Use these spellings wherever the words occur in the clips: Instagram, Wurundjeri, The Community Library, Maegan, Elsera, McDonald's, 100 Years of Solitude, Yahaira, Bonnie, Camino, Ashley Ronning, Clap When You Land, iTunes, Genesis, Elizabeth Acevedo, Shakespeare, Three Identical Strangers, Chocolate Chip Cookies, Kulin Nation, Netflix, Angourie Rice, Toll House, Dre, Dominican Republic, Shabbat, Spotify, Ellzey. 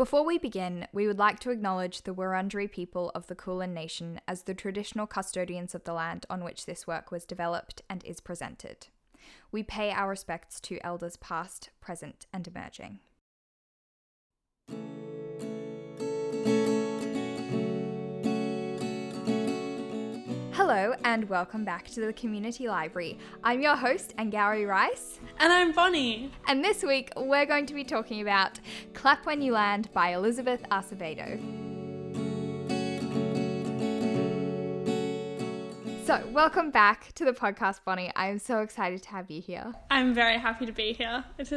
Before we begin, we would like to acknowledge the Wurundjeri people of the Kulin Nation as the traditional custodians of the land on which this work was developed and is presented. We pay our respects to elders past, present, and emerging. Hello and welcome back to the Community Library. I'm your host, Angourie Rice. And I'm Bonnie. And this week we're going to be talking about Clap When You Land by Elizabeth Acevedo. So welcome back to the podcast, Bonnie. I am so excited to have you here. I'm very happy to be here. It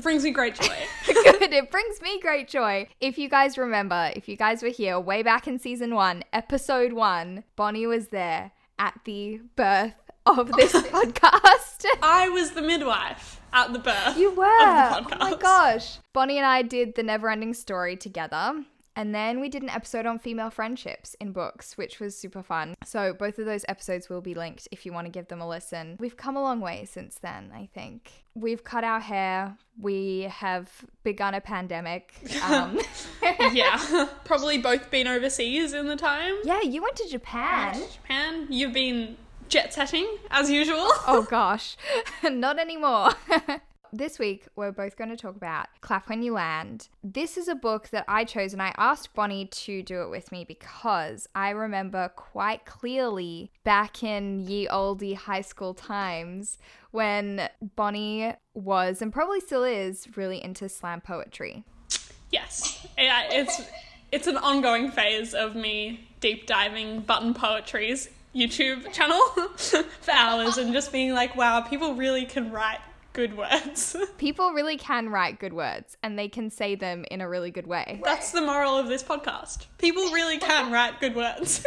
brings me great joy. Good, it brings me great joy. If you guys remember, if you guys were here way back in season 1, episode 1, Bonnie was there at the birth of this podcast. I was the midwife at the birth. You were. Of the podcast. Oh my gosh. Bonnie and I did the Neverending Story together. And then we did an episode on female friendships in books, which was super fun. So both of those episodes will be linked if you want to give them a listen. We've come a long way since then, I think. We've cut our hair. We have begun a pandemic. Yeah. Probably both been overseas in the time. Yeah, you went to Japan. I went to Japan. You've been jet setting as usual. Oh, gosh. Not anymore. This week, we're both going to talk about Clap When You Land. This is a book that I chose, and I asked Bonnie to do it with me because I remember quite clearly back in ye olde high school times when Bonnie was, and probably still is, really into slam poetry. Yes. It's an ongoing phase of me deep diving button poetry's YouTube channel for hours and just being like, wow, people really can write good words. People really can write good words and they can say them in a really good way. That's the moral of this podcast. People really can write good words.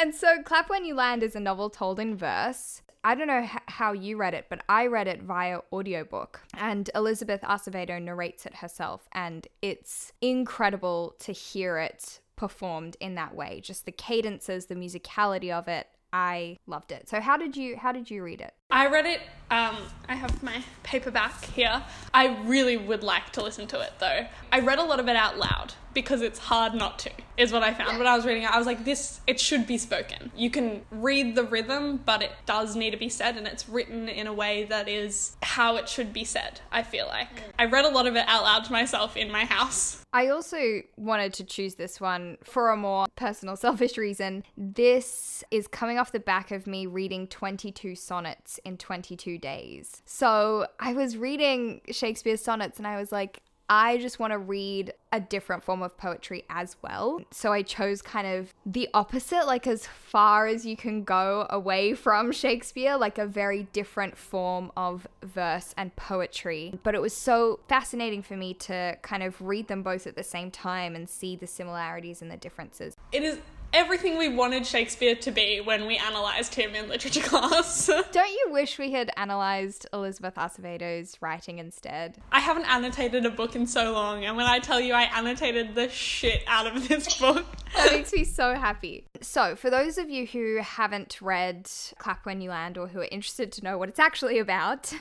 And so Clap When You Land is a novel told in verse. I don't know how you read it, but I read it via audiobook, and Elizabeth Acevedo narrates it herself, and it's incredible to hear it performed in that way. Just the cadences, the musicality of it. I loved it. So how did you read it? I read it, I have my paperback here. I really would like to listen to it though. I read a lot of it out loud because it's hard not to, is what I found. Yeah. When I was reading it, I was like, it should be spoken. You can read the rhythm, but it does need to be said, and it's written in a way that is how it should be said, I feel like. Mm. I read a lot of it out loud to myself in my house. I also wanted to choose this one for a more personal, selfish reason. This is coming off the back of me reading 22 sonnets in 22 days. So I was reading Shakespeare's sonnets and I was like, I just want to read a different form of poetry as well. So I chose kind of the opposite, like as far as you can go away from Shakespeare, like a very different form of verse and poetry. But it was so fascinating for me to kind of read them both at the same time and see the similarities and the differences. It is everything we wanted Shakespeare to be when we analysed him in literature class. Don't you wish we had analysed Elizabeth Acevedo's writing instead? I haven't annotated a book in so long, and when I tell you I annotated the shit out of this book. That makes me so happy. So, for those of you who haven't read Clap When You Land or who are interested to know what it's actually about,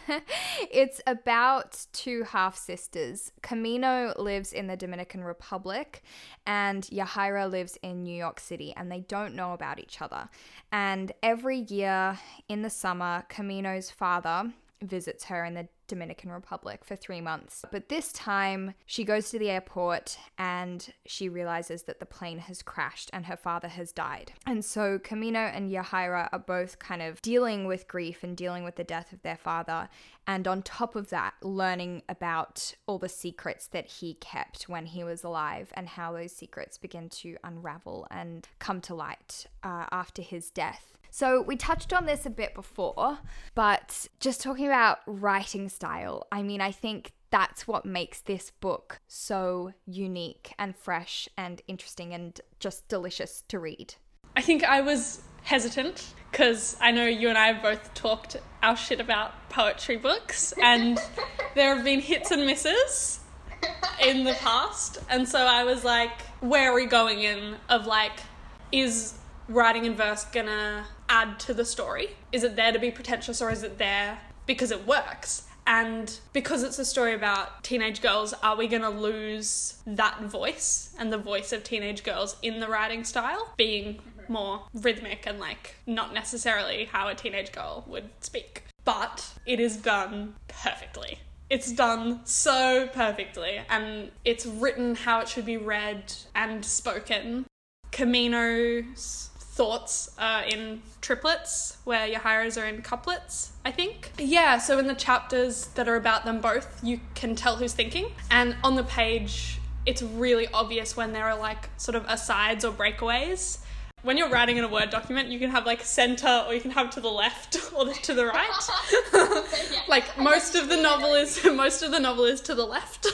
it's about two half-sisters. Camino lives in the Dominican Republic and Yahaira lives in New York City, and they don't know about each other. And every year in the summer, Camino's father visits her in the Dominican Republic for 3 months. But this time she goes to the airport and she realizes that the plane has crashed and her father has died. And so Camino and Yahaira are both kind of dealing with grief and dealing with the death of their father. And on top of that, learning about all the secrets that he kept when he was alive and how those secrets begin to unravel and come to light after his death. So we touched on this a bit before, but just talking about writing style, I mean, I think that's what makes this book so unique and fresh and interesting and just delicious to read. I think I was hesitant because I know you and I have both talked our shit about poetry books, and there have been hits and misses in the past. And so I was like, where are we going in of like, is writing in verse gonna add to the story? Is it there to be pretentious, or is it there because it works? And because it's a story about teenage girls, are we going to lose that voice and the voice of teenage girls in the writing style being more rhythmic and like not necessarily how a teenage girl would speak? But it is done perfectly. It's done so perfectly, and it's written how it should be read and spoken. Camino's thoughts are in triplets, where Yahaira's are in couplets, I think. Yeah, so in the chapters that are about them both, you can tell who's thinking. And on the page, it's really obvious when there are like sort of asides or breakaways. When you're writing in a Word document, you can have like center, or you can have to the left or to the right. Like most of the novel is to the left.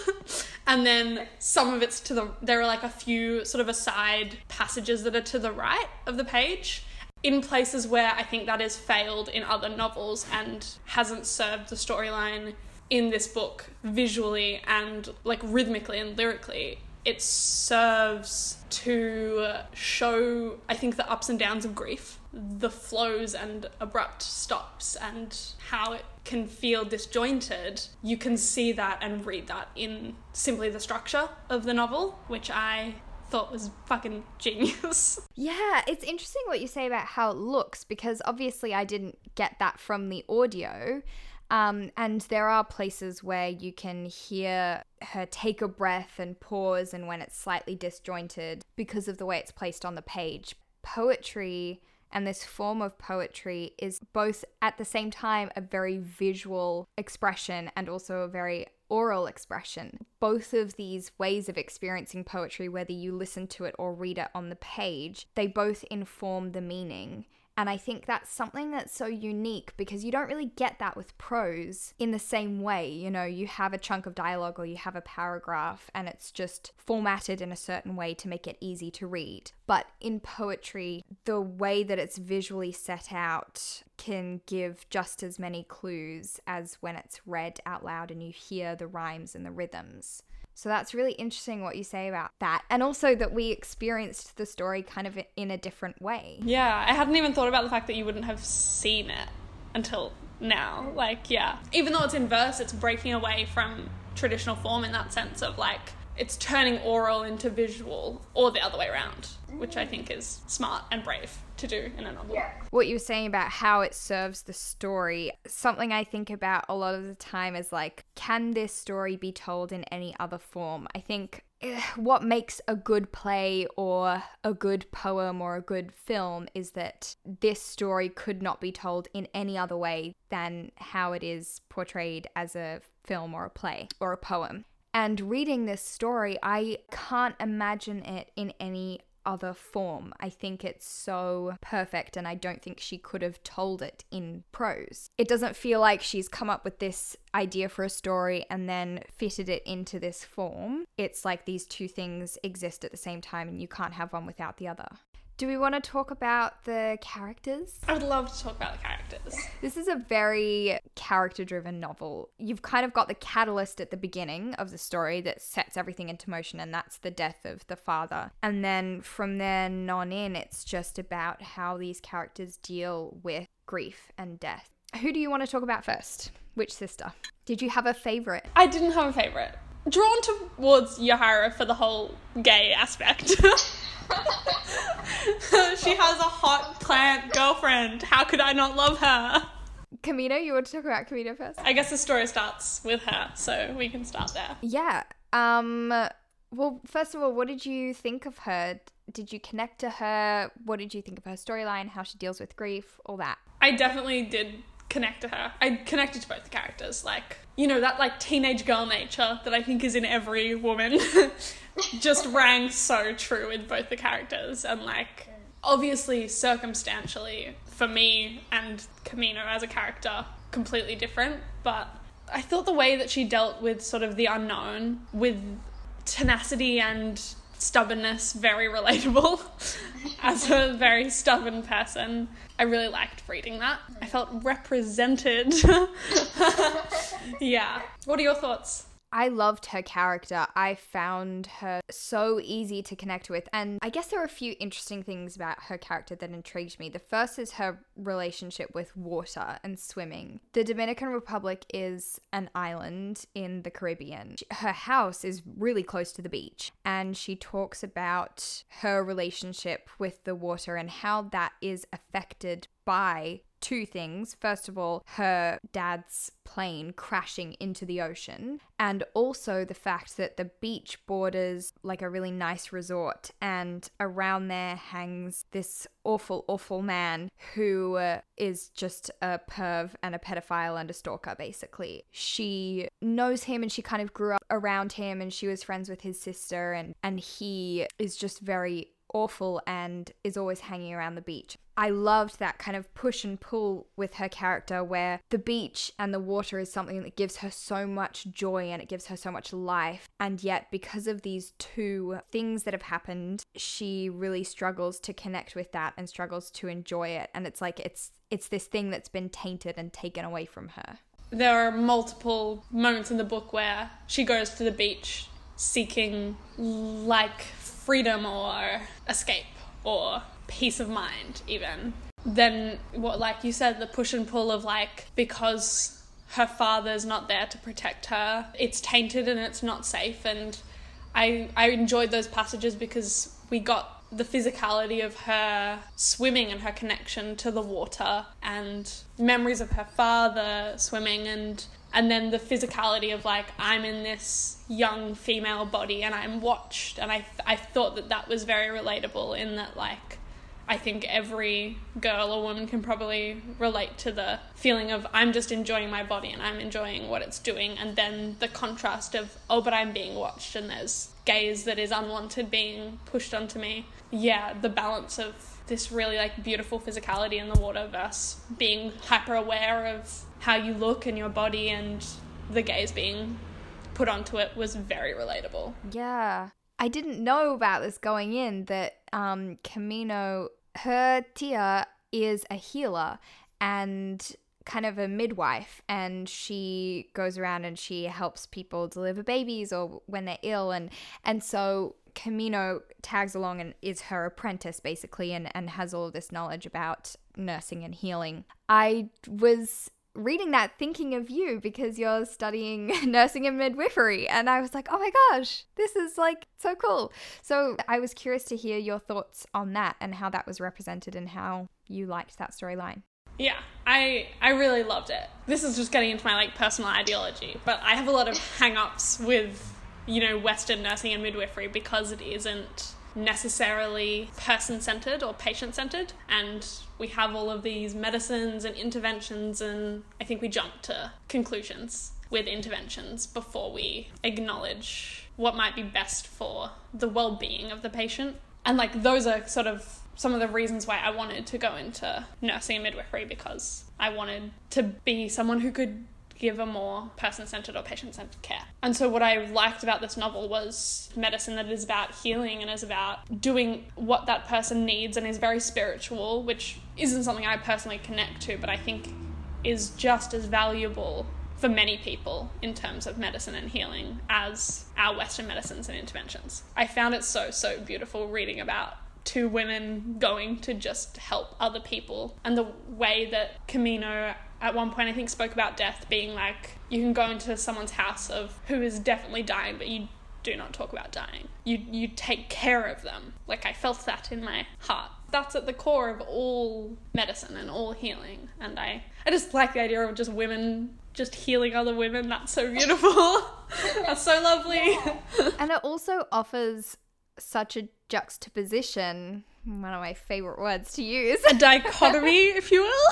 And then some of it's there are like a few sort of aside passages that are to the right of the page, in places where I think that has failed in other novels and hasn't served the storyline in this book visually and like rhythmically and lyrically. It serves to show, I think, the ups and downs of grief, the flows and abrupt stops, and how it can feel disjointed. You can see that and read that in simply the structure of the novel, which I thought was fucking genius. Yeah, it's interesting what you say about how it looks, because obviously I didn't get that from the audio. And there are places where you can hear her take a breath and pause, and when it's slightly disjointed because of the way it's placed on the page. Poetry, and this form of poetry, is both at the same time a very visual expression and also a very oral expression. Both of these ways of experiencing poetry, whether you listen to it or read it on the page, they both inform the meaning. And I think that's something that's so unique, because you don't really get that with prose in the same way. You know, you have a chunk of dialogue or you have a paragraph, and it's just formatted in a certain way to make it easy to read. But in poetry, the way that it's visually set out can give just as many clues as when it's read out loud and you hear the rhymes and the rhythms. So that's really interesting what you say about that. And also that we experienced the story kind of in a different way. Yeah, I hadn't even thought about the fact that you wouldn't have seen it until now. Like, yeah. Even though it's in verse, it's breaking away from traditional form in that sense of like, it's turning oral into visual, or the other way around, which I think is smart and brave to do in a novel. Yeah. What you were saying about how it serves the story, something I think about a lot of the time is like, can this story be told in any other form? I think what makes a good play or a good poem or a good film is that this story could not be told in any other way than how it is portrayed as a film or a play or a poem. And reading this story, I can't imagine it in any other form. I think it's so perfect, and I don't think she could have told it in prose. It doesn't feel like she's come up with this idea for a story and then fitted it into this form. It's like these two things exist at the same time, and you can't have one without the other. Do we want to talk about the characters? I would love to talk about the characters. This is a very character-driven novel. You've kind of got the catalyst at the beginning of the story that sets everything into motion, and that's the death of the father. And then from then on in, it's just about how these characters deal with grief and death. Who do you want to talk about first? Which sister? Did you have a favourite? I didn't have a favourite. Drawn towards Yahaira for the whole gay aspect. She has a hot plant girlfriend. How could I not love her? Camino, you want to talk about Camino first? I guess the story starts with her, so we can start there. Yeah. Well, first of all, what did you think of her? Did you connect to her? What did you think of her storyline, how she deals with grief, all that? I definitely did connect to her. I connected to both the characters. Like, you know, that like teenage girl nature that I think is in every woman just rang so true with both the characters. And like, obviously circumstantially for me and Camino as a character, completely different, but I thought the way that she dealt with sort of the unknown with tenacity and stubbornness, very relatable as a very stubborn person. I really liked reading that. I felt represented. Yeah. What are your thoughts? I loved her character. I found her so easy to connect with. And I guess there are a few interesting things about her character that intrigued me. The first is her relationship with water and swimming. The Dominican Republic is an island in the Caribbean. Her house is really close to the beach. And she talks about her relationship with the water and how that is affected by two things. First of all, her dad's plane crashing into the ocean, and also the fact that the beach borders like a really nice resort, and around there hangs this awful, awful man who is just a perv and a pedophile and a stalker, basically. She knows him and she kind of grew up around him, and she was friends with his sister, and he is just very awful and is always hanging around the beach. I loved that kind of push and pull with her character, where the beach and the water is something that gives her so much joy and it gives her so much life. And yet, because of these two things that have happened, she really struggles to connect with that and struggles to enjoy it. And it's like it's this thing that's been tainted and taken away from her. There are multiple moments in the book where she goes to the beach seeking like freedom or escape or peace of mind even. Then what, like you said, the push and pull of like, because her father's not there to protect her, it's tainted and it's not safe. And I enjoyed those passages because we got the physicality of her swimming and her connection to the water, and memories of her father swimming, and then the physicality of like, I'm in this young female body and I'm watched. And I thought that was very relatable, in that like, I think every girl or woman can probably relate to the feeling of, I'm just enjoying my body and I'm enjoying what it's doing. And then the contrast of, oh, but I'm being watched and there's gaze that is unwanted being pushed onto me. Yeah, the balance of this really like beautiful physicality in the water versus being hyper aware of how you look and your body and the gaze being put onto it was very relatable. Yeah. I didn't know about this going in, that Camino, her tia is a healer and kind of a midwife, and she goes around and she helps people deliver babies or when they're ill, and so Camino tags along and is her apprentice basically, and has all this knowledge about nursing and healing. I was reading that thinking of you, because you're studying nursing and midwifery, and I was like, oh my gosh, this is like so cool. So I was curious to hear your thoughts on that and how that was represented and how you liked that storyline. Yeah, I really loved it. This is just getting into my like personal ideology, but I have a lot of hang-ups with, you know, Western nursing and midwifery, because it isn't necessarily person-centered or patient-centered, and we have all of these medicines and interventions, and I think we jump to conclusions with interventions before we acknowledge what might be best for the well-being of the patient. And like, those are sort of some of the reasons why I wanted to go into nursing and midwifery, because I wanted to be someone who could give a more person-centered or patient-centered care. And so what I liked about this novel was medicine that is about healing and is about doing what that person needs and is very spiritual, which isn't something I personally connect to, but I think is just as valuable for many people in terms of medicine and healing as our Western medicines and interventions. I found it so, so beautiful reading about two women going to just help other people, and the way that Camino at one point, I think, spoke about death being like, you can go into someone's house of who is definitely dying, but you do not talk about dying. You take care of them. Like, I felt that in my heart. That's at the core of all medicine and all healing. And I just like the idea of just women just healing other women. That's so beautiful. That's so lovely. Yeah. And it also offers such a juxtaposition, one of my favorite words to use, a dichotomy, if you will,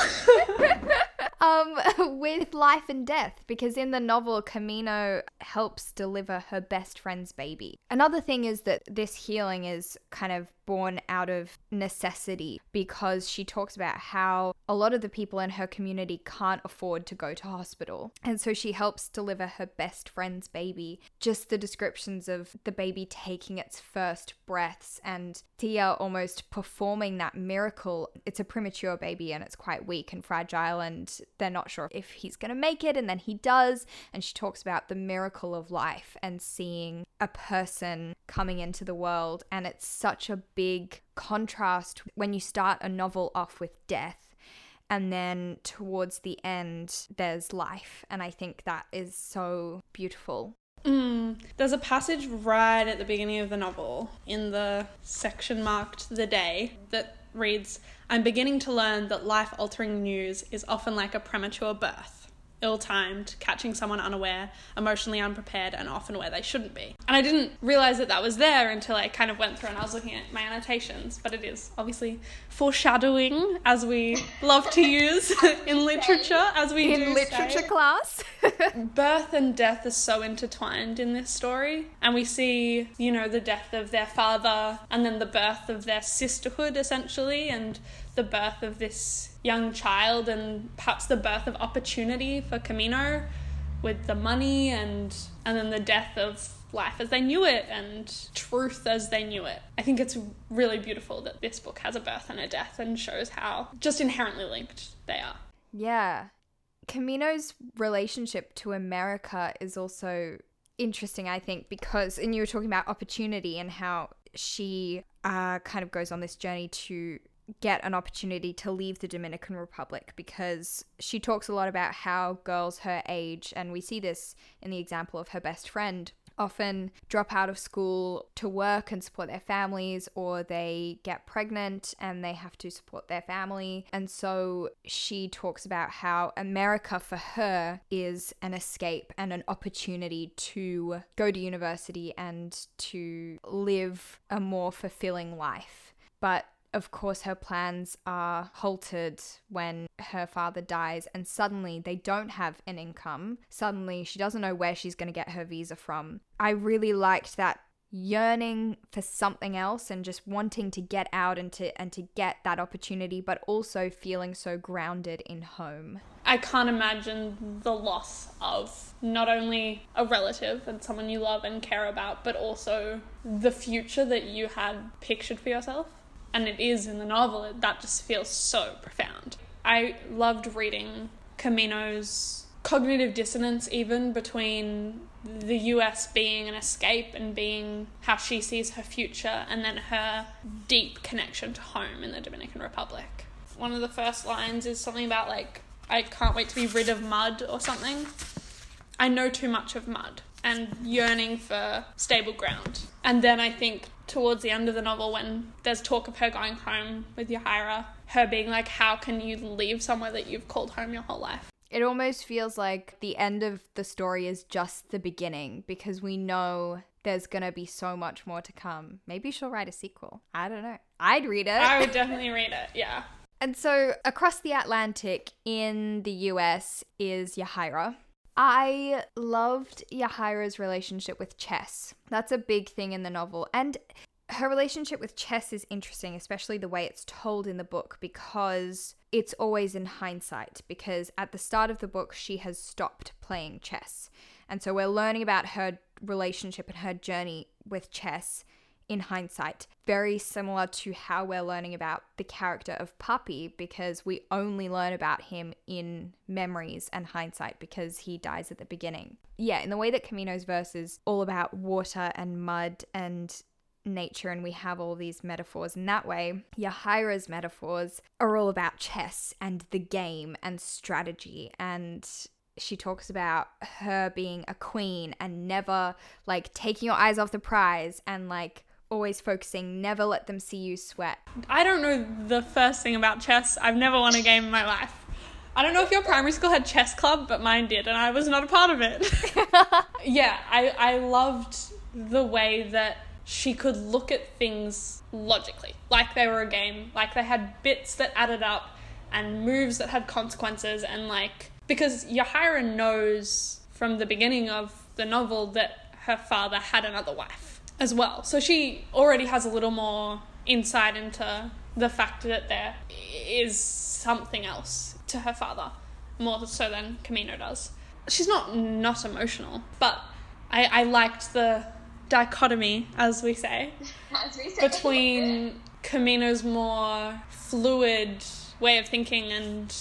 with life and death, because in the novel, Camino helps deliver her best friend's baby. Another thing is that this healing is kind of born out of necessity, because she talks about how a lot of the people in her community can't afford to go to hospital. And so she helps deliver her best friend's baby. Just the descriptions of the baby taking its first breaths and Tia almost performing that miracle. It's a premature baby and it's quite weak and fragile and they're not sure if he's going to make it, and then he does. And she talks about the miracle of life and seeing a person coming into the world, and it's such a big contrast when you start a novel off with death and then towards the end there's life, and I think that is so beautiful. There's a passage right at the beginning of the novel in the section marked the day that reads, "I'm beginning to learn that life-altering news is often like a premature birth, ill-timed, catching someone unaware, emotionally unprepared, and often where they shouldn't be." And I didn't realise that that was there until I kind of went through and I was looking at my annotations, but it is obviously foreshadowing, as we love to use in literature, as we do in literature class. Birth and death are so intertwined in this story, and we see, you know, the death of their father and then the birth of their sisterhood, essentially, and the birth of this young child, and perhaps the birth of opportunity for Camino with the money, and then the death of life as they knew it and truth as they knew it. I think it's really beautiful that this book has a birth and a death and shows how just inherently linked they are. Yeah. Camino's relationship to America is also interesting, I think, because, and you were talking about opportunity and how she kind of goes on this journey to get an opportunity to leave the Dominican Republic, because she talks a lot about how girls her age, and we see this in the example of her best friend, often drop out of school to work and support their families, or they get pregnant and they have to support their family. And so she talks about how America for her is an escape and an opportunity to go to university and to live a more fulfilling life. But of course, her plans are halted when her father dies, and suddenly they don't have an income. Suddenly she doesn't know where she's going to get her visa from. I really liked that yearning for something else and just wanting to get out and to get that opportunity, but also feeling so grounded in home. I can't imagine the loss of not only a relative and someone you love and care about, but also the future that you had pictured for yourself. And it is in the novel, that just feels so profound. I loved reading Camino's cognitive dissonance, even between the US being an escape and being how she sees her future, and then her deep connection to home in the Dominican Republic. One of the first lines is something about, like, I can't wait to be rid of mud or something. I know too much of mud, and yearning for stable ground. And then I think towards the end of the novel, when there's talk of her going home with Yahaira, her being like, how can you leave somewhere that you've called home your whole life? It almost feels like the end of the story is just the beginning, because we know there's going to be so much more to come. Maybe she'll write a sequel. I don't know. I'd read it. I would definitely read it, yeah. And so across the Atlantic in the US is Yahaira. I loved Yahaira's relationship with chess. That's a big thing in the novel. And her relationship with chess is interesting, especially the way it's told in the book, because it's always in hindsight, because at the start of the book, she has stopped playing chess. And so we're learning about her relationship and her journey with chess in hindsight, very similar to how we're learning about the character of Papi, because we only learn about him in memories and hindsight because he dies at the beginning. Yeah, in the way that Camino's verse is all about water and mud and nature, and we have all these metaphors in that way, Yahaira's metaphors are all about chess and the game and strategy, and she talks about her being a queen and never, like, taking your eyes off the prize and, like, always focusing, never let them see you sweat. I don't know the first thing about chess. I've never won a game in my life. I don't know if your primary school had chess club, but mine did, and I was not a part of it. Yeah, I loved the way that she could look at things logically, like they were a game, like they had bits that added up and moves that had consequences, and, like, because Yahaira knows from the beginning of the novel that her father had another wife as well. So she already has a little more insight into the fact that there is something else to her father, more so than Camino does. She's not emotional, but I liked the dichotomy, as we say. Between Camino's more fluid way of thinking and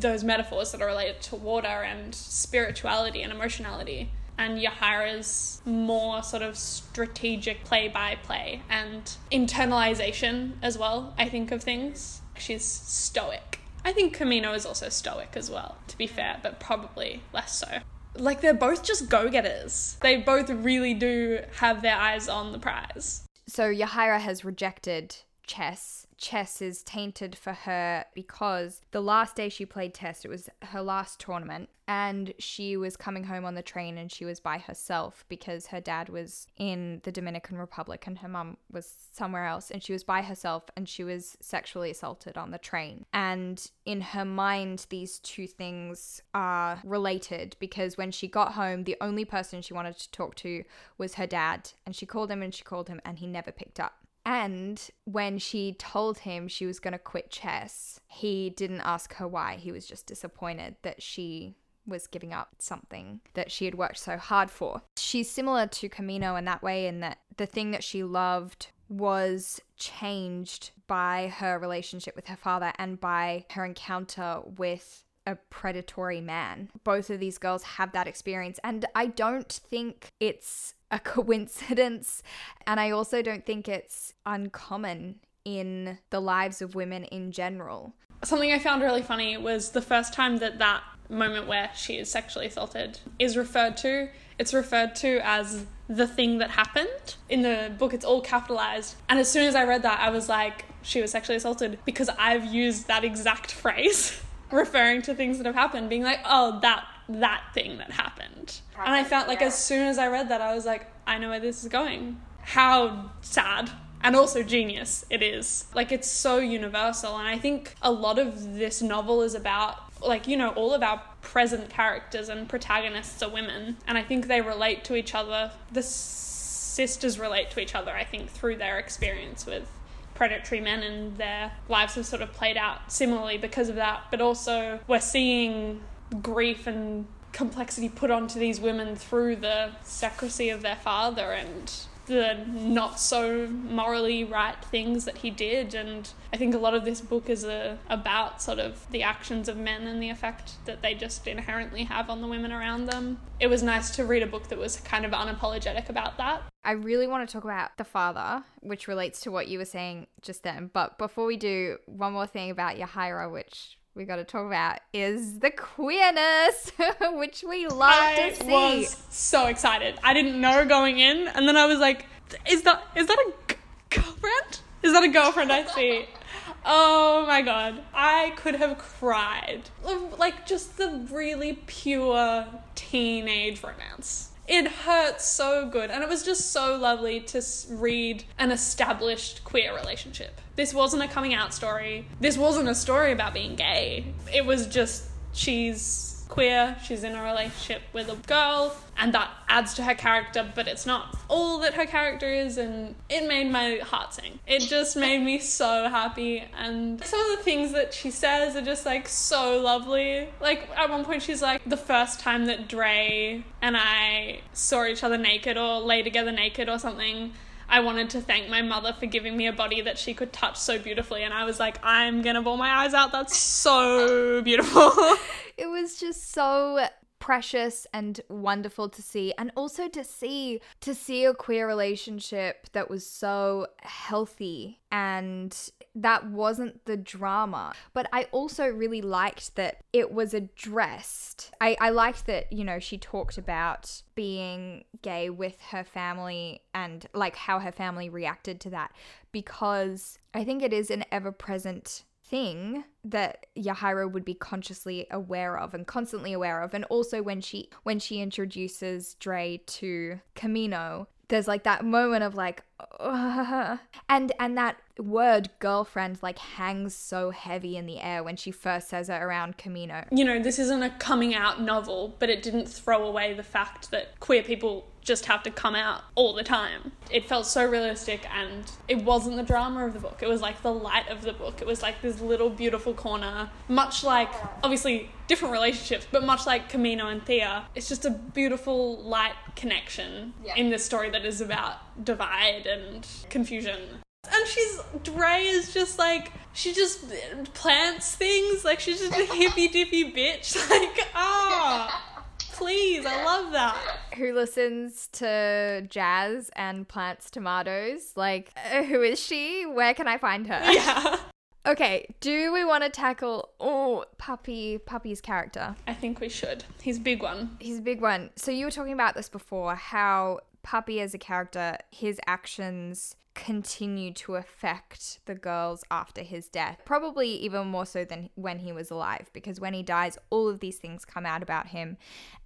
those metaphors that are related to water and spirituality and emotionality, and Yahaira's more sort of strategic play-by-play and internalization as well, I think, of things. She's stoic. I think Camino is also stoic as well, to be fair, but probably less so. Like, they're both just go-getters. They both really do have their eyes on the prize. So Yahaira has rejected chess. Chess is tainted for her because the last day she played chess, it was her last tournament, and she was coming home on the train and she was by herself because her dad was in the Dominican Republic and her mum was somewhere else, and she was by herself and she was sexually assaulted on the train. And in her mind, these two things are related, because when she got home, the only person she wanted to talk to was her dad, and she called him and she called him and he never picked up. And when she told him she was going to quit chess, he didn't ask her why. He was just disappointed that she was giving up something that she had worked so hard for. She's similar to Camino in that way, in that the thing that she loved was changed by her relationship with her father and by her encounter with a predatory man. Both of these girls have that experience, and I don't think it's a coincidence, and I also don't think it's uncommon in the lives of women in general. Something I found really funny was the first time that moment where she is sexually assaulted is referred to. It's referred to as the thing that happened. In the book, it's all capitalized. And as soon as I read that, I was like, she was sexually assaulted, because I've used that exact phrase referring to things that have happened, being like, oh, that thing that happened. And I felt like as soon as I read that, I was like, I know where this is going. How sad and also genius it is. Like, it's so universal. And I think a lot of this novel is about, like, you know, all of our present characters and protagonists are women. And I think they relate to each other. The sisters relate to each other, I think, through their experience with predatory men, and their lives have sort of played out similarly because of that. But also we're seeing grief and complexity put onto these women through the secrecy of their father and the not so morally right things that he did. And I think a lot of this book is about sort of the actions of men and the effect that they just inherently have on the women around them. It was nice to read a book that was kind of unapologetic about that. I really want to talk about the father, which relates to what you were saying just then. But before we do, one more thing about Yahaira, which we got to talk about, is the queerness, which we love to see. I was so excited. I didn't know going in, and then I was like, is that a girlfriend? Is that a girlfriend I see? Oh my God. I could have cried. Like, just the really pure teenage romance. It hurts so good, and it was just so lovely to read an established queer relationship. This wasn't a coming out story. This wasn't a story about being gay. It was just, she's queer, she's in a relationship with a girl, and that adds to her character, but it's not all that her character is, and it made my heart sing. It just made me so happy, and some of the things that she says are just, like, so lovely. Like, at one point she's like, the first time that Dre and I saw each other naked or lay together naked or something, I wanted to thank my mother for giving me a body that she could touch so beautifully. And I was like, I'm gonna bawl my eyes out. That's so beautiful. It was just so precious and wonderful to see, and also to see a queer relationship that was so healthy, and that wasn't the drama. But I also really liked that it was addressed. I liked that, you know, she talked about being gay with her family and, like, how her family reacted to that, because I think it is an ever-present thing that Yahaira would be consciously aware of and constantly aware of. And also when she introduces Dre to Camino, there's, like, that moment of, like, and that word girlfriend, like, hangs so heavy in the air when she first says it around Camino. You know, this isn't a coming out novel, but it didn't throw away the fact that queer people just have to come out all the time. It felt so realistic, and it wasn't the drama of the book. It was like the light of the book. It was like this little beautiful corner, much like, obviously different relationships, but much like Camino and Thea. It's just a beautiful light connection in this story that is about divide and confusion. And Dre is just like, she just plants things, like she's just a hippy dippy bitch, like, ah. Oh. Please, I love that. Who listens to jazz and plants tomatoes? Like, who is she? Where can I find her? Yeah. Okay, do we want to tackle, Puppy's character? I think we should. He's a big one. So you were talking about this before, how Puppy as a character, his actions continue to affect the girls after his death, probably even more so than when he was alive, because when he dies, all of these things come out about him.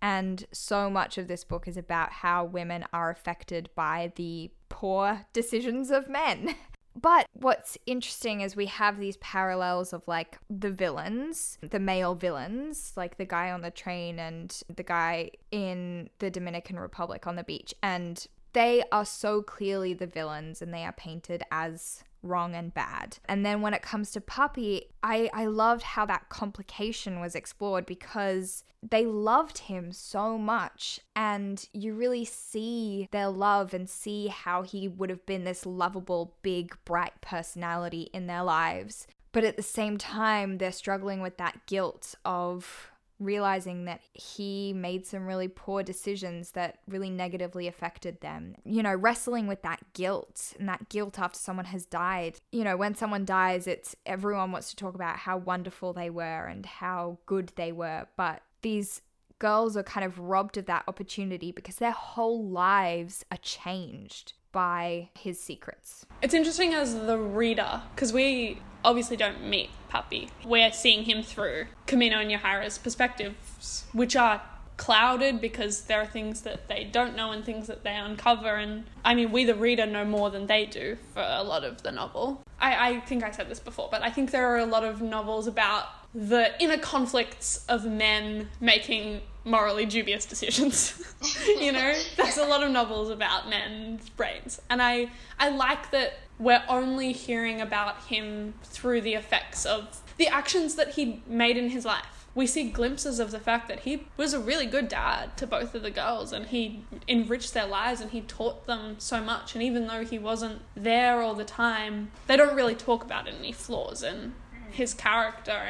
And so much of this book is about how women are affected by the poor decisions of men. But what's interesting is we have these parallels of, like, the villains, the male villains, like the guy on the train and the guy in the Dominican Republic on the beach. And they are so clearly the villains, and they are painted as wrong and bad. And then when it comes to Puppy, I loved how that complication was explored, because they loved him so much, and you really see their love and see how he would have been this lovable, big, bright personality in their lives. But at the same time, they're struggling with that guilt of realizing that he made some really poor decisions that really negatively affected them. You know, wrestling with that guilt, and that guilt after someone has died. You know, when someone dies, it's everyone wants to talk about how wonderful they were and how good they were, but these girls are kind of robbed of that opportunity because their whole lives are changed by his secrets. It's interesting as the reader, because we obviously don't meet Puppy. We're seeing him through Camino and Yahaira's perspectives, which are clouded because there are things that they don't know and things that they uncover. And I mean, we the reader know more than they do for a lot of the novel. I think I said this before, but I think there are a lot of novels about the inner conflicts of men making morally dubious decisions. You know, there's a lot of novels about men's brains, and I like that we're only hearing about him through the effects of the actions that he made in his life. We see glimpses of the fact that he was a really good dad to both of the girls, and he enriched their lives and he taught them so much, and even though he wasn't there all the time, they don't really talk about any flaws in his character.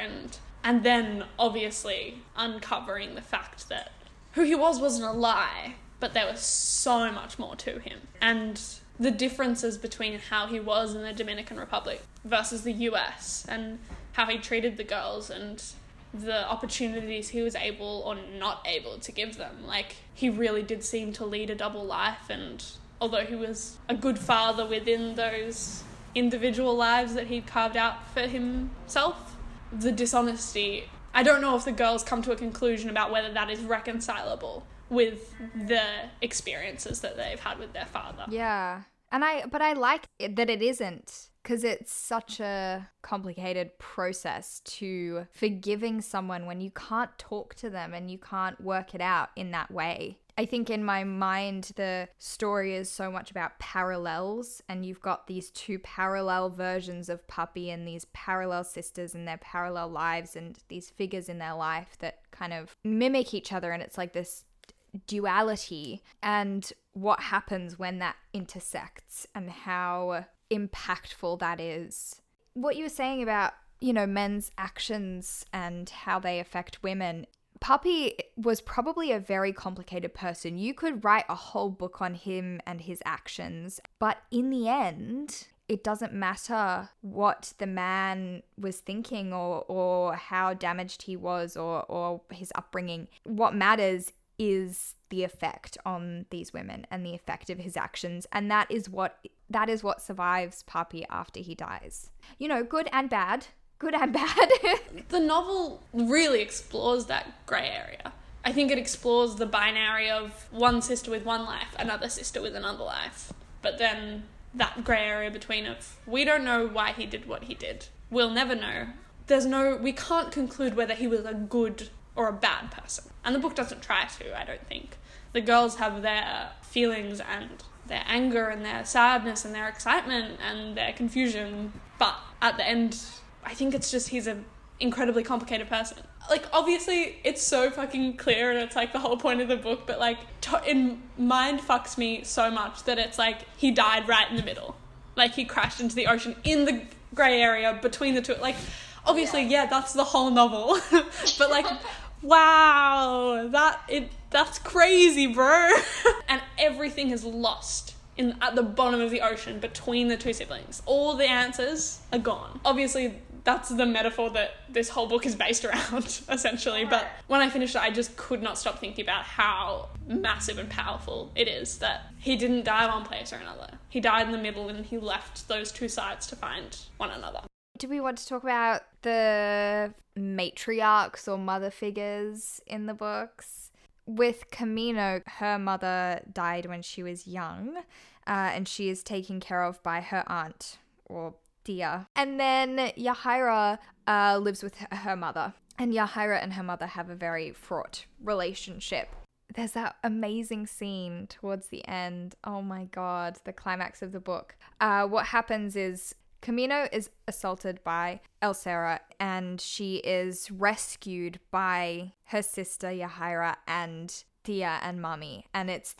And then, obviously, uncovering the fact that who he was wasn't a lie, but there was so much more to him. And the differences between how he was in the Dominican Republic versus the US, and how he treated the girls, and the opportunities he was able or not able to give them. Like, he really did seem to lead a double life, and although he was a good father within those individual lives that he'd carved out for himself, the dishonesty, I don't know if the girls come to a conclusion about whether that is reconcilable with the experiences that they've had with their father. Yeah. And I like that it isn't, because it's such a complicated process to forgiving someone when you can't talk to them and you can't work it out in that way. I think in my mind, the story is so much about parallels, and you've got these two parallel versions of Puppy and these parallel sisters and their parallel lives and these figures in their life that kind of mimic each other, and it's like this duality and what happens when that intersects and how impactful that is. What you were saying about, you know, men's actions and how they affect women, Puppy was probably a very complicated person. You could write a whole book on him and his actions, but in the end, it doesn't matter what the man was thinking or how damaged he was or his upbringing. What matters is the effect on these women and the effect of his actions, and that is what survives Puppy after he dies. You know, good and bad. The novel really explores that grey area. I think it explores the binary of one sister with one life, another sister with another life, but then that grey area between of we don't know why he did what he did. We'll never know. We can't conclude whether he was a good or a bad person. And the book doesn't try to, I don't think. the girls have their feelings and their anger and their sadness and their excitement and their confusion. But at the end, I think it's just he's an incredibly complicated person. Like, obviously, it's so fucking clear and it's, like, the whole point of the book, but, like, mind fucks me so much that it's, like, he died right in the middle. Like, he crashed into the ocean in the grey area between the two. Like, obviously, yeah that's the whole novel. But, like, wow, that's crazy, bro. And everything is lost at the bottom of the ocean between the two siblings. All the answers are gone. Obviously, that's the metaphor that this whole book is based around, essentially. But when I finished it, I just could not stop thinking about how massive and powerful it is that he didn't die one place or another. He died in the middle and he left those two sides to find one another. Do we want to talk about the matriarchs or mother figures in the books? With Camino, her mother died when she was young, and she is taken care of by her aunt or Thea. And then Yahaira lives with her mother, and Yahaira and her mother have a very fraught relationship. There's that amazing scene towards the end. Oh my God, the climax of the book. What happens is Camino is assaulted by Elsera, and she is rescued by her sister Yahaira and Thea and Mummy. And it's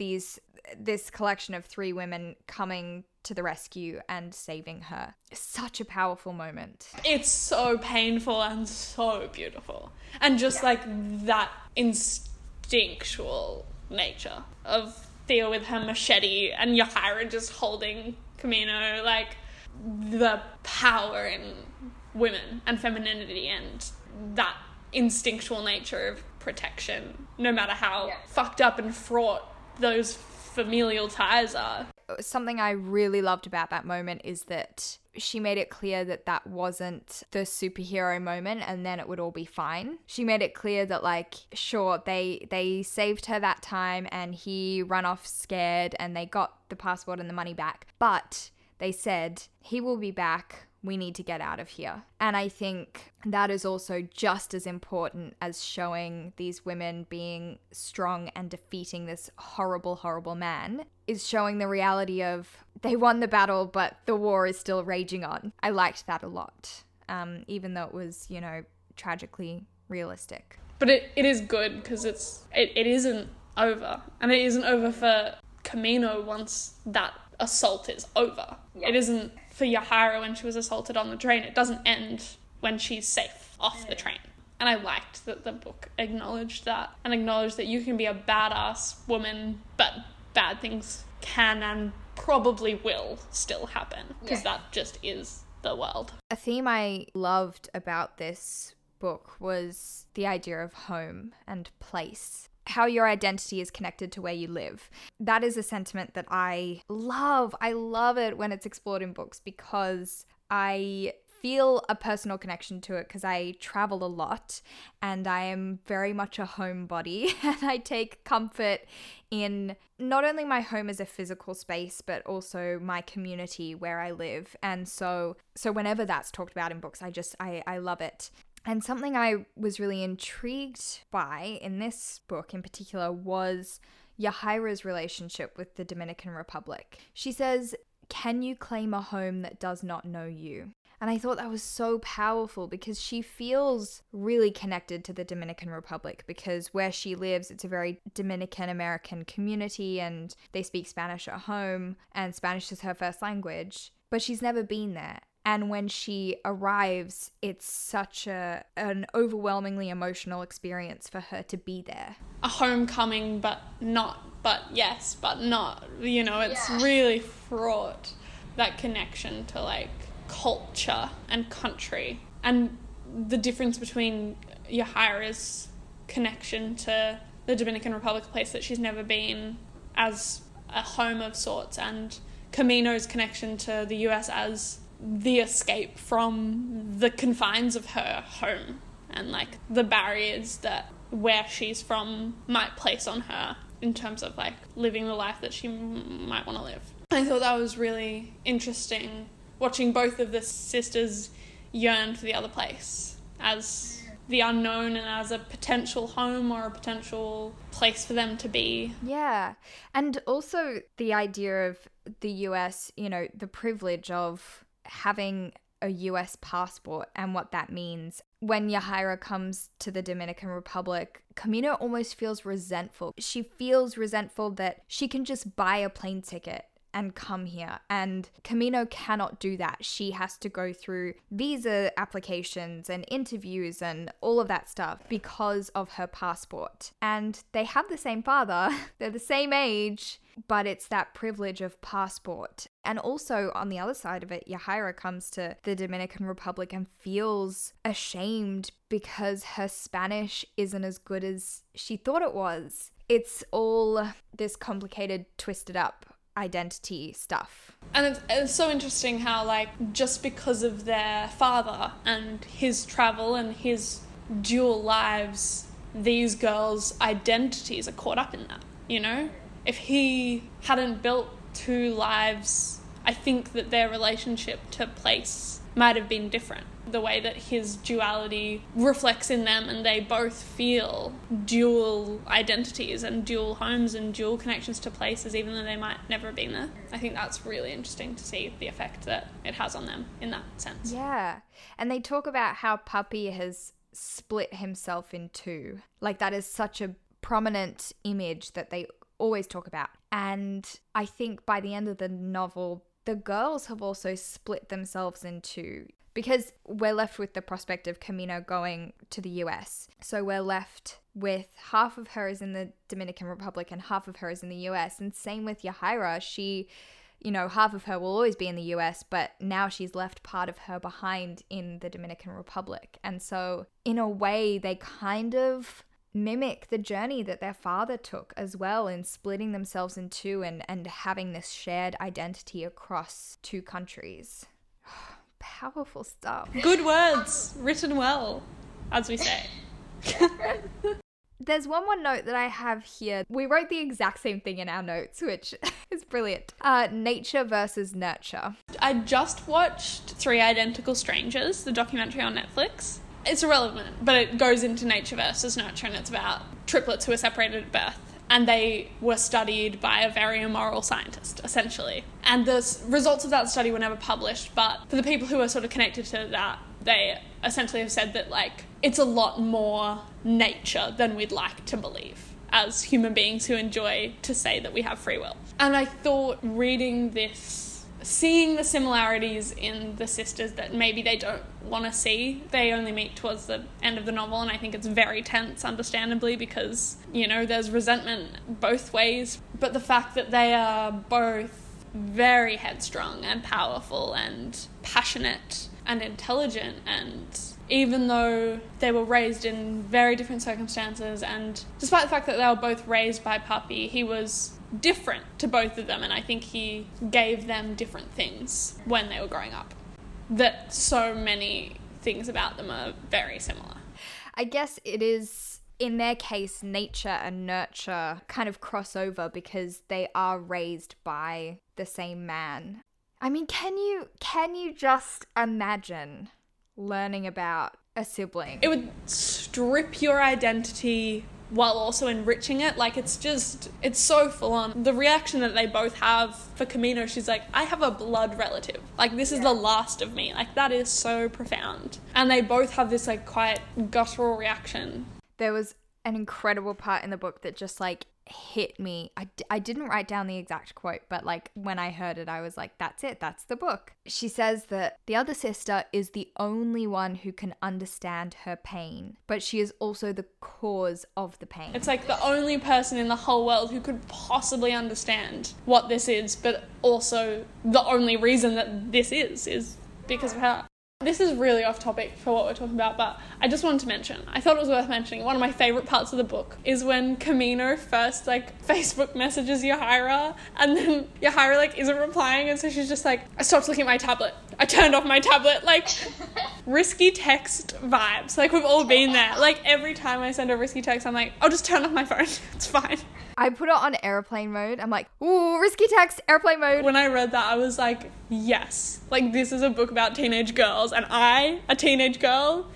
this collection of three women coming to the rescue and saving her. Such a powerful moment. It's so painful and so beautiful. And just like that instinctual nature of Thea with her machete and Yahaira just holding Camino, like the power in women and femininity and that instinctual nature of protection, no matter how fucked up and fraught those familial ties are. Something I really loved about that moment is that she made it clear that that wasn't the superhero moment and then it would all be fine. She made it clear that, like, sure, they saved her that time and he ran off scared and they got the passport and the money back, but they said, he will be back, we need to get out of here. And I think that is also just as important as showing these women being strong and defeating this horrible, horrible man, is showing the reality of they won the battle, but the war is still raging on. I liked that a lot, even though it was, you know, tragically realistic. But it is good because it isn't over. And it isn't over for Camino once that assault is over. It isn't for Yahaira when she was assaulted on the train. It doesn't end when she's safe off the train. And I liked that the book acknowledged that and acknowledged that you can be a badass woman, but bad things can and probably will still happen because that just is the world. A theme I loved about this book was the idea of home and place. How your identity is connected to where you live. That is a sentiment that I love. I love it when it's explored in books because I feel a personal connection to it because I travel a lot and I am very much a homebody and I take comfort in not only my home as a physical space but also my community where I live. And so whenever that's talked about in books, I love it. And something I was really intrigued by in this book in particular was Yahaira's relationship with the Dominican Republic. She says, "Can you claim a home that does not know you?" And I thought that was so powerful because she feels really connected to the Dominican Republic because where she lives, it's a very Dominican American community and they speak Spanish at home and Spanish is her first language, but she's never been there. And when she arrives, it's such an overwhelmingly emotional experience for her to be there. A homecoming, but not. You know, it's really fraught, that connection to, like, culture and country. And the difference between Yahaira's connection to the Dominican Republic, a place that she's never been, as a home of sorts, and Camino's connection to the US as the escape from the confines of her home and, like, the barriers that where she's from might place on her in terms of, like, living the life that she might want to live. I thought that was really interesting, watching both of the sisters yearn for the other place as the unknown and as a potential home or a potential place for them to be. Yeah. And also the idea of the US, you know, the privilege of having a US passport and what that means. When Yahaira comes to the Dominican Republic, Camino almost feels resentful. She feels resentful that she can just buy a plane ticket and come here, and Camino cannot do that. She has to go through visa applications and interviews and all of that stuff because of her passport. And they have the same father, they're the same age, but it's that privilege of passport. And also on the other side of it, Yahaira comes to the Dominican Republic and feels ashamed because her Spanish isn't as good as she thought it was. It's all this complicated, twisted up identity stuff. And it's so interesting how, like, just because of their father and his travel and his dual lives, these girls' identities are caught up in that, you know? If he hadn't built two lives, I think that their relationship to place might have been different. The way that his duality reflects in them, and they both feel dual identities and dual homes and dual connections to places, even though they might never have been there. I think that's really interesting to see the effect that it has on them in that sense. Yeah. And they talk about how Papi has split himself in two. Like, that is such a prominent image that they always talk about. And I think by the end of the novel, the girls have also split themselves in two. Because we're left with the prospect of Camino going to the US. So we're left with half of her is in the Dominican Republic and half of her is in the US. And same with Yahaira. She, you know, half of her will always be in the US, but now she's left part of her behind in the Dominican Republic. And so in a way, they kind of mimic the journey that their father took as well, in splitting themselves in two and having this shared identity across two countries. Powerful stuff. Good words, written well, as we say. There's one more note that I have here. We wrote the exact same thing in our notes, which is brilliant. Nature versus nurture. I just watched Three Identical Strangers, the documentary on Netflix. It's irrelevant, but it goes into nature versus nurture, and it's about triplets who are separated at birth. And they were studied by a very immoral scientist, essentially. And the results of that study were never published, but for the people who are sort of connected to that, they essentially have said that, like, it's a lot more nature than we'd like to believe as human beings who enjoy to say that we have free will. And I thought, reading this, seeing the similarities in the sisters that maybe they don't want to see. They only meet towards the end of the novel, and I think it's very tense, understandably, because, you know, there's resentment both ways. But the fact that they are both very headstrong and powerful and passionate and intelligent, and even though they were raised in very different circumstances, and despite the fact that they were both raised by Papi, he was different to both of them, and I think he gave them different things when they were growing up. That so many things about them are very similar. I guess it is, in their case, nature and nurture kind of cross over because they are raised by the same man. I mean, can you just imagine learning about a sibling? It would strip your identity while also enriching it. Like, it's so full on. The reaction that they both have for Camino, she's like, I have a blood relative. Like, this is the last of me. Like, that is so profound. And they both have this, like, quite guttural reaction. There was an incredible part in the book that just, like, hit me. I didn't write down the exact quote, but, like, when I heard it, I was like, that's it, that's the book. She says that the other sister is the only one who can understand her pain, but she is also the cause of the pain. It's like the only person in the whole world who could possibly understand what this is, but also the only reason that this is because of her. This is really off topic for what we're talking about, but I just wanted to mention, I thought it was worth mentioning, one of my favourite parts of the book is when Camino first, like, Facebook messages Yahaira, and then Yahaira, like, isn't replying, and so she's just like, I stopped looking at my tablet. I turned off my tablet. Like, risky text vibes. Like, we've all been there. Like, every time I send a risky text, I'm like, I'll just turn off my phone. It's fine. I put it on airplane mode. I'm like, ooh, risky text, airplane mode. When I read that, I was like, yes. Like, this is a book about teenage girls, and I, a teenage girl,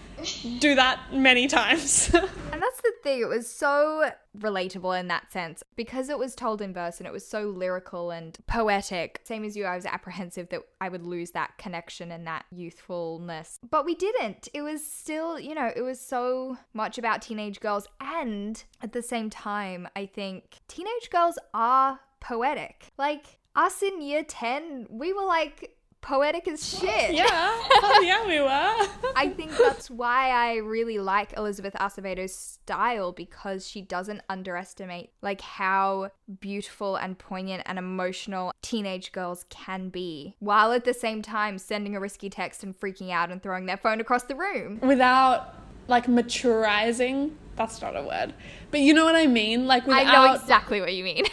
do that many times. And that's the thing, it was so relatable in that sense because it was told in verse and it was so lyrical and poetic. Same as you, I was apprehensive that I would lose that connection and that youthfulness, but we didn't. It was still, you know, it was so much about teenage girls, and at the same time I think teenage girls are poetic. Like us in year 10, we were like poetic as shit. Yeah, well, yeah, we were. I think that's why I really like Elizabeth Acevedo's style, because she doesn't underestimate like how beautiful and poignant and emotional teenage girls can be, while at the same time sending a risky text and freaking out and throwing their phone across the room. Without like maturizing, that's not a word, but you know what I mean? Like without... I know exactly what you mean.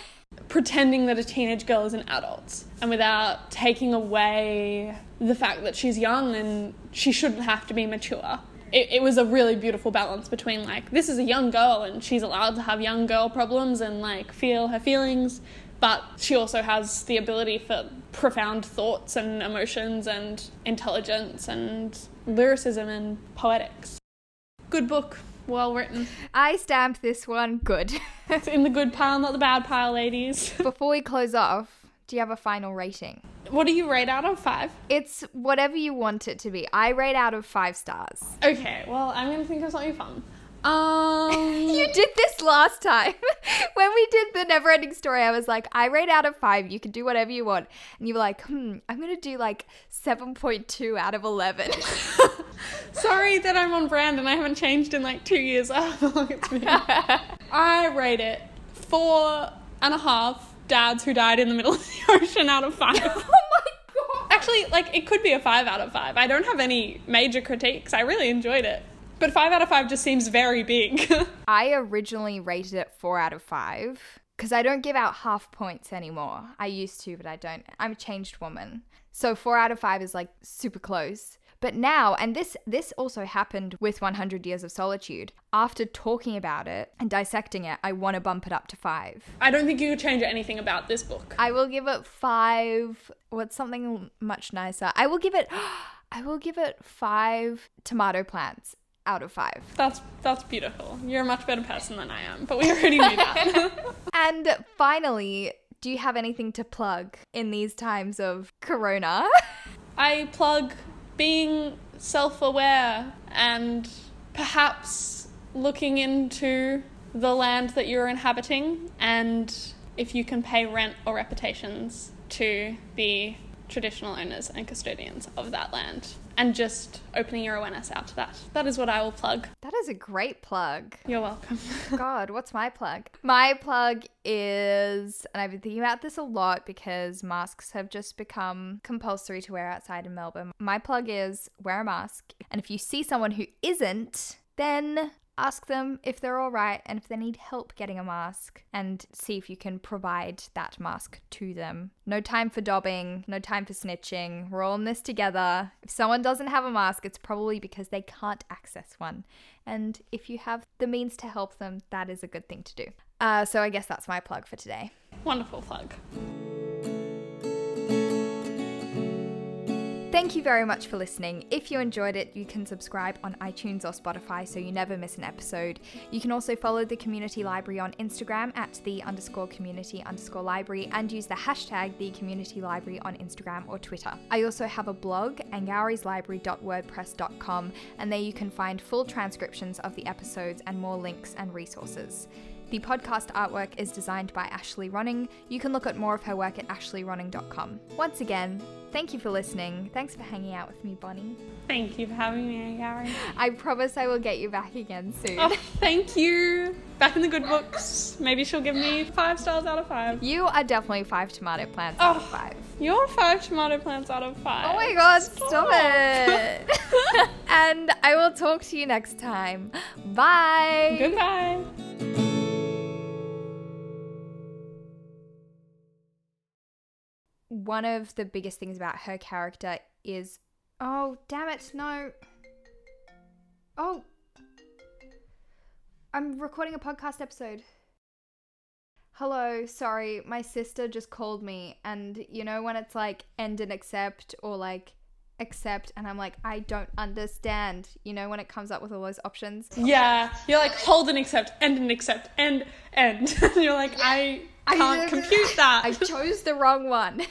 Pretending that a teenage girl is an adult, and without taking away the fact that she's young and she shouldn't have to be mature. It was a really beautiful balance between like, this is a young girl and she's allowed to have young girl problems and like feel her feelings, but she also has the ability for profound thoughts and emotions and intelligence and lyricism and poetics. Good book. Well written. I stamped this one good. It's in the good pile, not the bad pile, ladies. Before we close off, do you have a final rating? What do you rate out of 5? It's whatever you want it to be. I rate out of 5 stars. Okay, well, I'm going to think of something fun. You did this last time. When we did the Never Ending Story, I was like, I rate out of 5. You can do whatever you want. And you were like, I'm going to do like 7.2 out of 11. Sorry that I'm on brand and I haven't changed in like 2 years. I don't know how long it's been. I rate it 4.5 dads who died in the middle of the ocean out of 5. Oh my god! Actually, like, it could be a 5 out of 5. I don't have any major critiques. I really enjoyed it. But 5 out of 5 just seems very big. I originally rated it 4 out of 5 because I don't give out half points anymore. I used to, but I don't. I'm a changed woman. So 4 out of 5 is like super close. But now, and this also happened with 100 Years of Solitude, after talking about it and dissecting it, I want to bump it up to 5. I don't think you could change anything about this book. I will give it 5, what's something much nicer? I will give it 5 tomato plants out of 5. That's beautiful. You're a much better person than I am, but we already knew that. And finally, do you have anything to plug in these times of Corona? I plug... being self-aware and perhaps looking into the land that you're inhabiting, and if you can pay rent or reparations to the traditional owners and custodians of that land, and just opening your awareness out to that. That is what I will plug. That is a great plug. You're welcome. God, what's my plug? My plug is, and I've been thinking about this a lot because masks have just become compulsory to wear outside in Melbourne. My plug is wear a mask. And if you see someone who isn't, then ask them if they're all right and if they need help getting a mask, and see if you can provide that mask to them. No time for dobbing, no time for snitching. We're all in this together. If someone doesn't have a mask, it's probably because they can't access one. And if you have the means to help them, that is a good thing to do. So I guess that's my plug for today. Wonderful plug. Thank you very much for listening. If you enjoyed it, you can subscribe on iTunes or Spotify so you never miss an episode. You can also follow the Community Library on Instagram at the_community_library and use the hashtag #thecommunitylibrary on Instagram or Twitter. I also have a blog, angourieslibrary.wordpress.com, and there you can find full transcriptions of the episodes and more links and resources. The podcast artwork is designed by Ashley Ronning. You can look at more of her work at ashleyronning.com. Once again, thank you for listening. Thanks for hanging out with me, Bonnie. Thank you for having me, Angourie. I promise I will get you back again soon. Oh, thank you. Back in the good books. Maybe she'll give me 5 stars out of 5. You are definitely 5 tomato plants out of 5. You're 5 tomato plants out of 5. Oh my god, stop it. And I will talk to you next time. Bye. Goodbye. One of the biggest things about her character is... Oh, damn it, no. Oh. I'm recording a podcast episode. Hello, sorry, my sister just called me, and you know when it's like end and accept or like accept, and I'm like, I don't understand, you know, when it comes up with all those options. Yeah, you're like, hold and accept, and. And you're like, I can't compute that. I chose the wrong one.